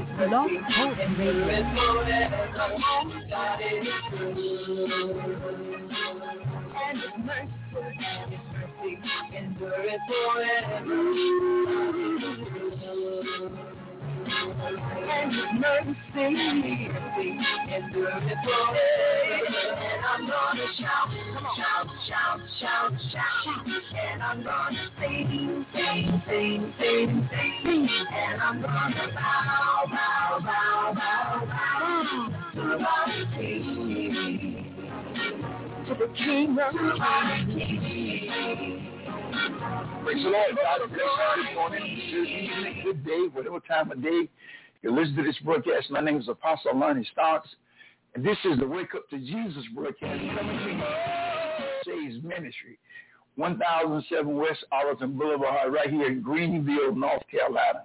Lost Hope to the King of Kings. Praise the Lord. God bless you this morning. Good day, whatever time of day you listen to this broadcast. My name is Apostle Lonnie Stocks, and this is the Wake Up to Jesus broadcast coming to you. Saves Ministry, 1007 West Arlington Blvd, right here in Greenville, North Carolina.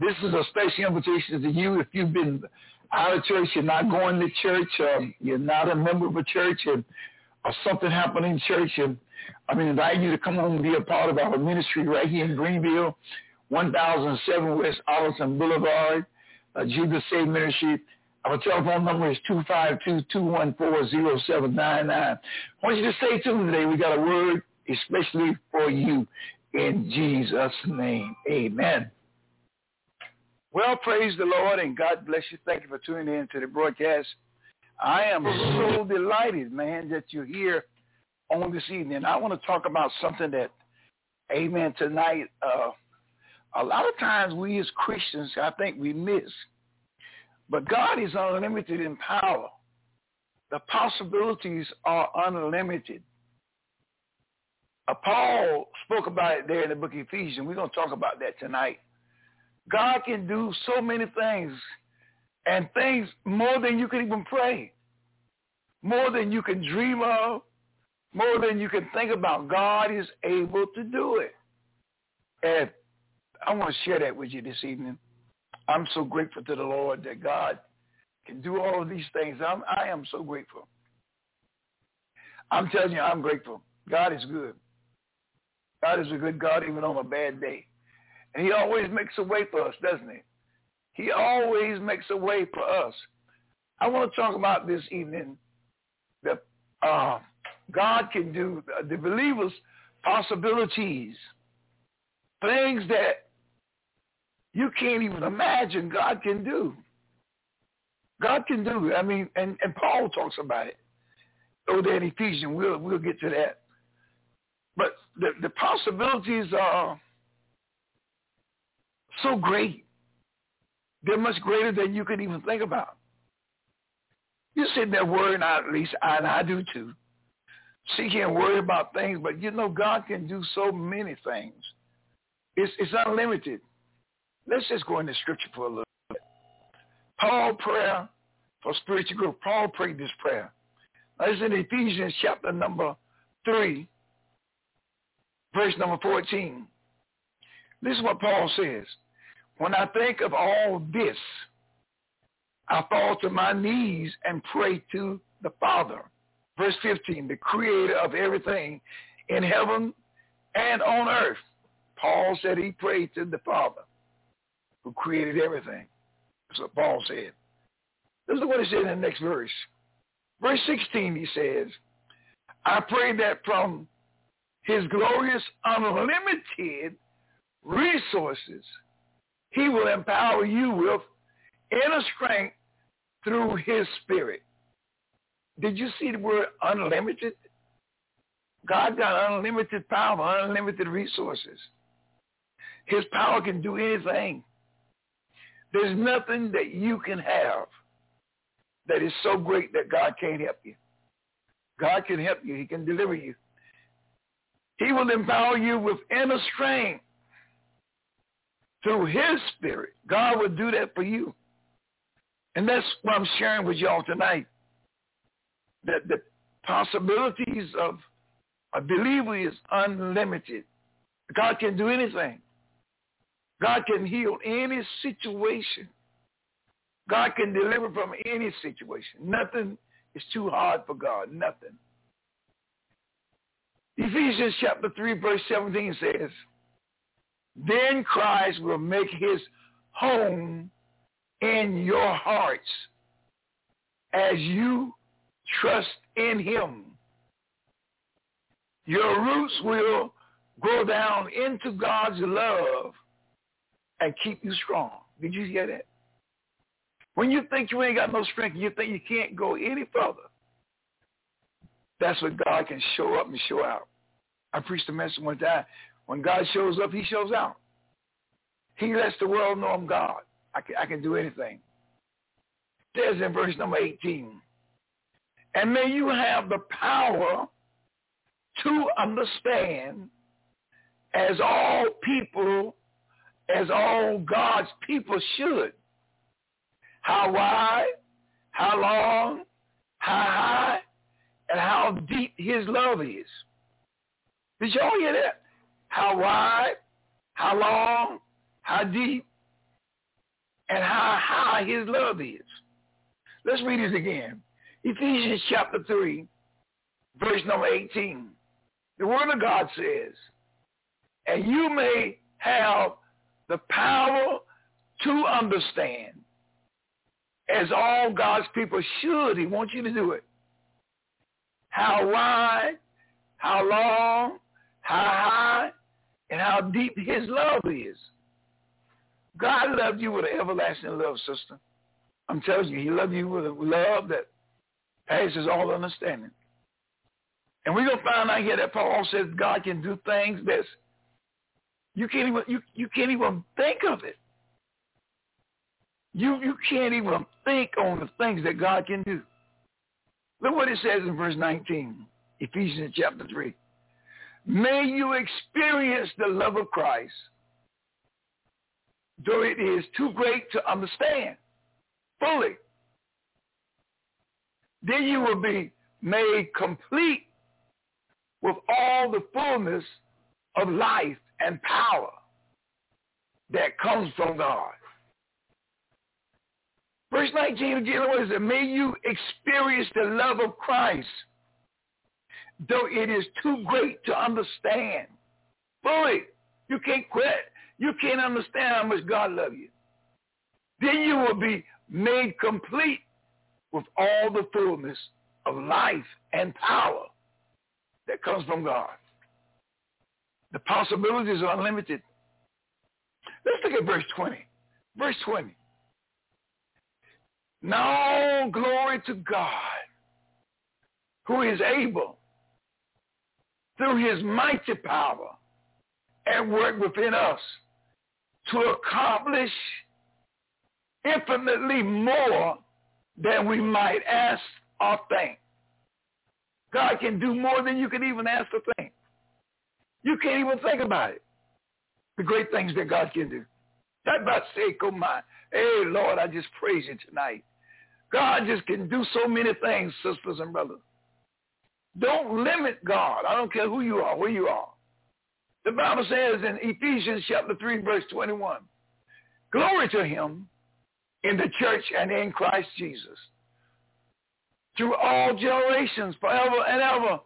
This is a special invitation to you. If you've been out of church, you're not going to church, you're not a member of a church, and or something happened in church, and I'm inviting you to come on and be a part of our ministry right here in Greenville, 1007 West Arlington Blvd, Jesus Saves Ministry. Our telephone number is 252-214-0799. I want you to stay tuned today. We got a word especially for you in Jesus' name. Amen. Well, praise the Lord, and God bless you. Thank you for tuning in to the broadcast. I am so delighted, man, that you're here on this evening. I want to talk about something that, amen, tonight, a lot of times we as Christians, I think we miss. But God is unlimited in power. The possibilities are unlimited. Paul spoke about it there in the book of Ephesians. We're going to talk about that tonight. God can do so many things, and things more than you can even pray, more than you can dream of, more than you can think about. God is able to do it. And I want to share that with you this evening. I'm so grateful to the Lord that God can do all of these things. I am so grateful. I'm telling you, I'm grateful. God is good. God is a good God even on a bad day. And he always makes a way for us, doesn't he? He always makes a way for us. I want to talk about this evening that God can do, the believers' possibilities, things that you can't even imagine God can do. God can do it. I mean, and Paul talks about it. Oh, there in Ephesians, we'll get to that. But the possibilities are so great. They're much greater than you can even think about. You're sitting there worrying, at least I do too. She can't worry about things, but you know God can do so many things. It's unlimited. Let's just go into scripture for a little bit. Paul's prayer for spiritual growth. Paul prayed this prayer. Now, it's in Ephesians chapter number 3, verse number 14. This is what Paul says. When I think of all this, I fall to my knees and pray to the Father. Verse 15, the creator of everything in heaven and on earth. Paul said he prayed to the Father, who created everything. That's what Paul said. Listen to what he said in the next verse. Verse 16, he says, I pray that from his glorious, unlimited resources, he will empower you with inner strength through his spirit. Did you see the word unlimited? God got unlimited power, unlimited resources. His power can do anything. There's nothing that you can have that is so great that God can't help you. God can help you. He can deliver you. He will empower you with inner strength through his spirit. God will do that for you. And that's what I'm sharing with y'all tonight, that the possibilities of a believer is unlimited. God can do anything. God can heal any situation. God can deliver from any situation. Nothing is too hard for God. Nothing. Ephesians chapter 3, verse 17 says, then Christ will make his home in your hearts as you trust in him. Your roots will grow down into God's love and keep you strong. Did you hear that? When you think you ain't got no strength, you think you can't go any further. That's what God can show up and show out. I preached a message one time. When God shows up, he shows out. He lets the world know I'm God. I can do anything. It says in verse number 18, and may you have the power to understand as all God's people should, how wide, how long, how high, and how deep his love is. Did y'all hear that? How wide, how long, how deep, and how high his love is. Let's read this again. Ephesians chapter 3, verse number 18. The word of God says, and you may have the power to understand, as all God's people should. He wants you to do it. How wide, how long, how high, and how deep his love is. God loved you with an everlasting love, sister. I'm telling you, he loved you with a love that passes all understanding. And we're going to find out here that Paul says God can do things that you can't even think of it. You can't even think on the things that God can do. Look what it says in verse 19, Ephesians chapter 3. May you experience the love of Christ, though it is too great to understand fully. Then you will be made complete with all the fullness of life and power that comes from God. Verse 19 again, what is it? May you experience the love of Christ, though it is too great to understand fully. You can't quit. You can't understand how much God loves you. Then you will be made complete with all the fullness of life and power that comes from God. The possibilities are unlimited. Let's look at verse 20. Verse 20. Now glory to God, who is able, through his mighty power at work within us, to accomplish infinitely more than we might ask or think. God can do more than you can even ask or think. You can't even think about it, the great things that God can do. That's my sake of mine. Hey, Lord, I just praise you tonight. God just can do so many things, sisters and brothers. Don't limit God. I don't care who you are, where you are. The Bible says in Ephesians chapter 3, verse 21, glory to him in the church and in Christ Jesus, through all generations, forever and ever.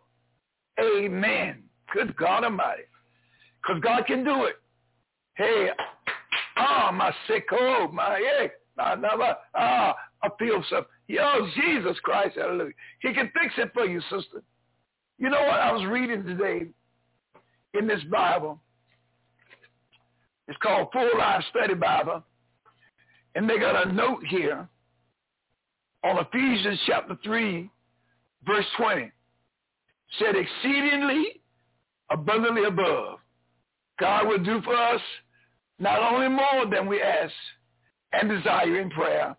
Amen. Good God Almighty. Because God can do it. Hey, my sick cold, my head, my number, I feel something. Oh, Jesus Christ, hallelujah. He can fix it for you, sister. You know what I was reading today in this Bible? It's called Full Life Study Bible. And they got a note here on Ephesians chapter 3, verse 20. Said exceedingly abundantly above. God will do for us not only more than we ask and desire in prayer,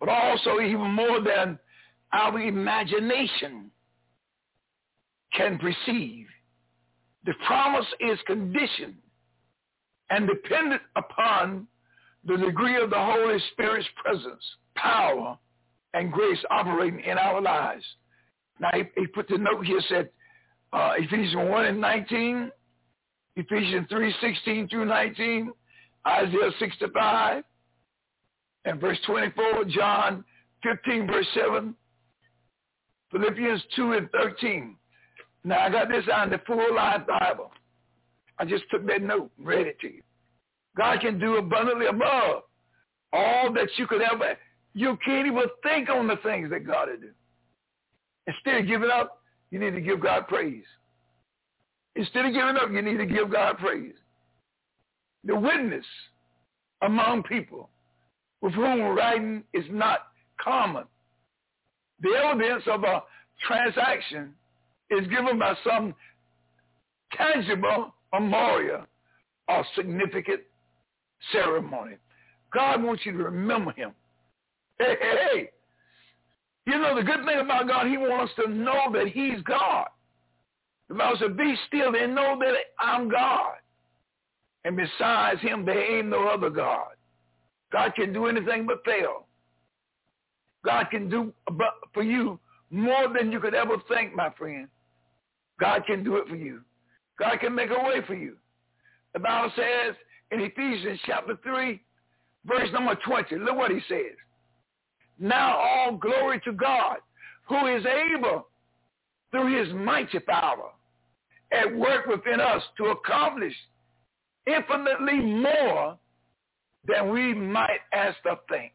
but also even more than our imagination can perceive. The promise is conditioned and dependent upon the degree of the Holy Spirit's presence, power, and grace operating in our lives. Now, he put the note here, said Ephesians 1 and 19, Ephesians 3, 16 through 19, Isaiah 65, and verse 24, John 15, verse 7, Philippians 2 and 13. Now, I got this on the Full Life Bible. I just took that note and read it to you. God can do abundantly above all that you could ever, you can't even think on the things that God would do. Instead of giving up, you need to give God praise. Instead of giving up, you need to give God praise. The witness among people with whom writing is not common. The evidence of a transaction is given by some tangible memorial or significant ceremony. God wants you to remember him. Hey, hey, hey. You know, the good thing about God, he wants us to know that he's God. The Bible said, be still and know that I'm God. And besides him, there ain't no other God. God can do anything but fail. God can do for you more than you could ever think, my friend. God can do it for you. God can make a way for you. The Bible says in Ephesians chapter 3, verse number 20, look what he says. Now all glory to God, who is able through his mighty power at work within us to accomplish infinitely more than we might ask or think.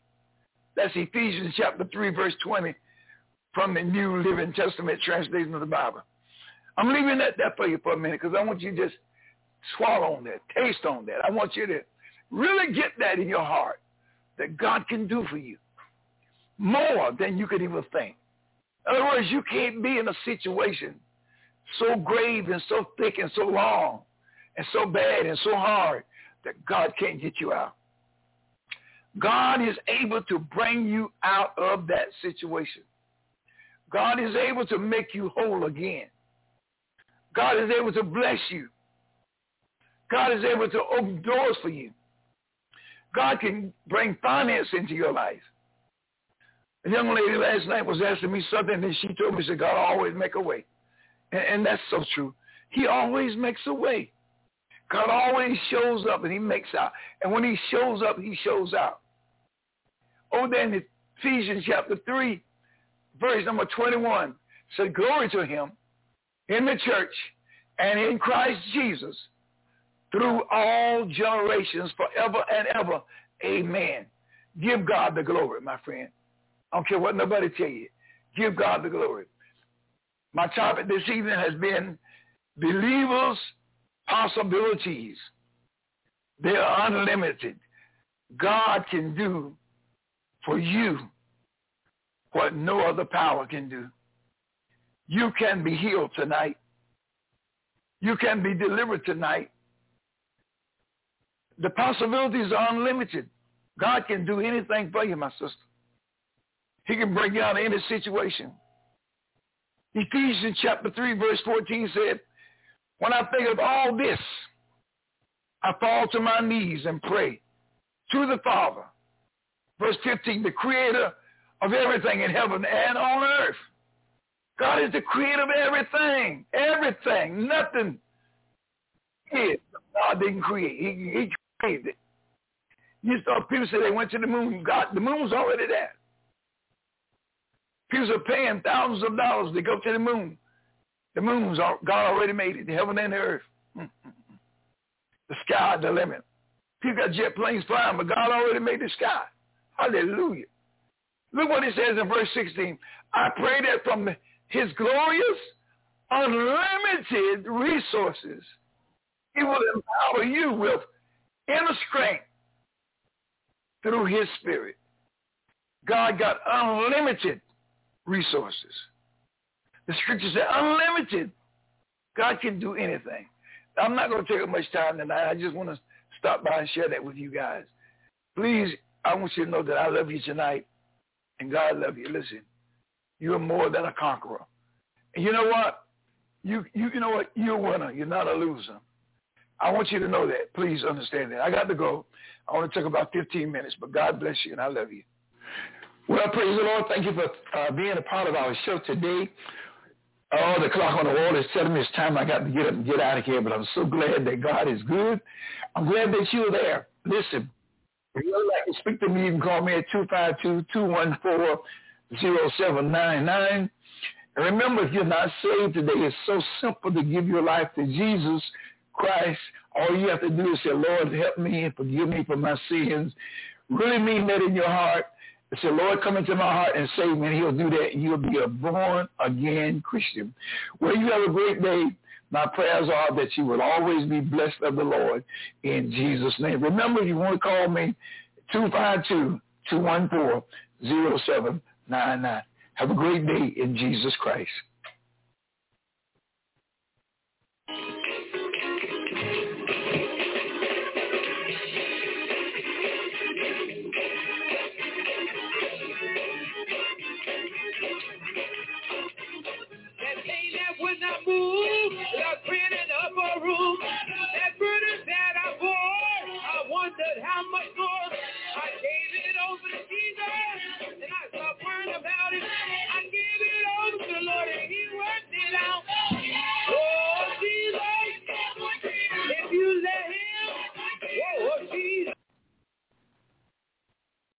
That's Ephesians chapter 3, verse 20 from the New Living Testament translation of the Bible. I'm leaving that there for you for a minute because I want you to just swallow on that, taste on that. I want you to really get that in your heart that God can do for you more than you could even think. In other words, you can't be in a situation so grave and so thick and so long and so bad and so hard that God can't get you out. God is able to bring you out of that situation. God is able to make you whole again. God is able to bless you. God is able to open doors for you. God can bring finance into your life. A young lady last night was asking me something, and she told me, she said, God always make a way. And that's so true. He always makes a way. God always shows up, and he makes out. And when he shows up, he shows out. Oh, then Ephesians chapter 3, verse number 21, said, glory to him in the church and in Christ Jesus through all generations forever and ever. Amen. Give God the glory, my friend. I don't care what nobody tell you. Give God the glory. My topic this evening has been believers' possibilities. They are unlimited. God can do for you what no other power can do. You can be healed tonight. You can be delivered tonight. The possibilities are unlimited. God can do anything for you, my sister. He can bring you out of any situation. Ephesians chapter 3, verse 14 said, when I think of all this, I fall to my knees and pray to the Father. Verse 15, the creator of everything in heaven and on earth. God is the creator of everything. Everything. Nothing is God didn't create. He created it. You saw people say they went to the moon. God, the moon's already there. People are paying thousands of dollars to go to the moon. The moon's all, God already made it. The heaven and the earth. The sky, the limit. People got jet planes flying, but God already made the sky. Hallelujah. Look what it says in verse 16. I pray that from his glorious, unlimited resources, he will empower you with inner strength through his spirit. God got unlimited resources. The scriptures say unlimited. God can do anything. I'm not going to take up much time tonight. I just want to stop by and share that with you guys. Please, I want you to know that I love you tonight, and God love you. Listen, you're more than a conqueror. And you know what? You know what? You're a winner. You're not a loser. I want you to know that. Please understand that. I got to go. I want to take about 15 minutes, but God bless you, and I love you. Well, praise the Lord. Thank you for being a part of our show today. Oh, the clock on the wall is telling me it's time I got to get up and get out of here, but I'm so glad that God is good. I'm glad that you're there. Listen, if you would like to speak to me, you can call me at 252-214-0799. And remember, if you're not saved today, it's so simple to give your life to Jesus Christ. All you have to do is say, Lord, help me and forgive me for my sins. really mean that in your heart, and say, Lord, come into my heart and save me, and he'll do that. You'll be a born-again Christian. Well, you have a great day. My prayers are that you will always be blessed of the Lord in Jesus' name. Remember, if you want to call me, 252-214-0799. Have a great day in Jesus Christ.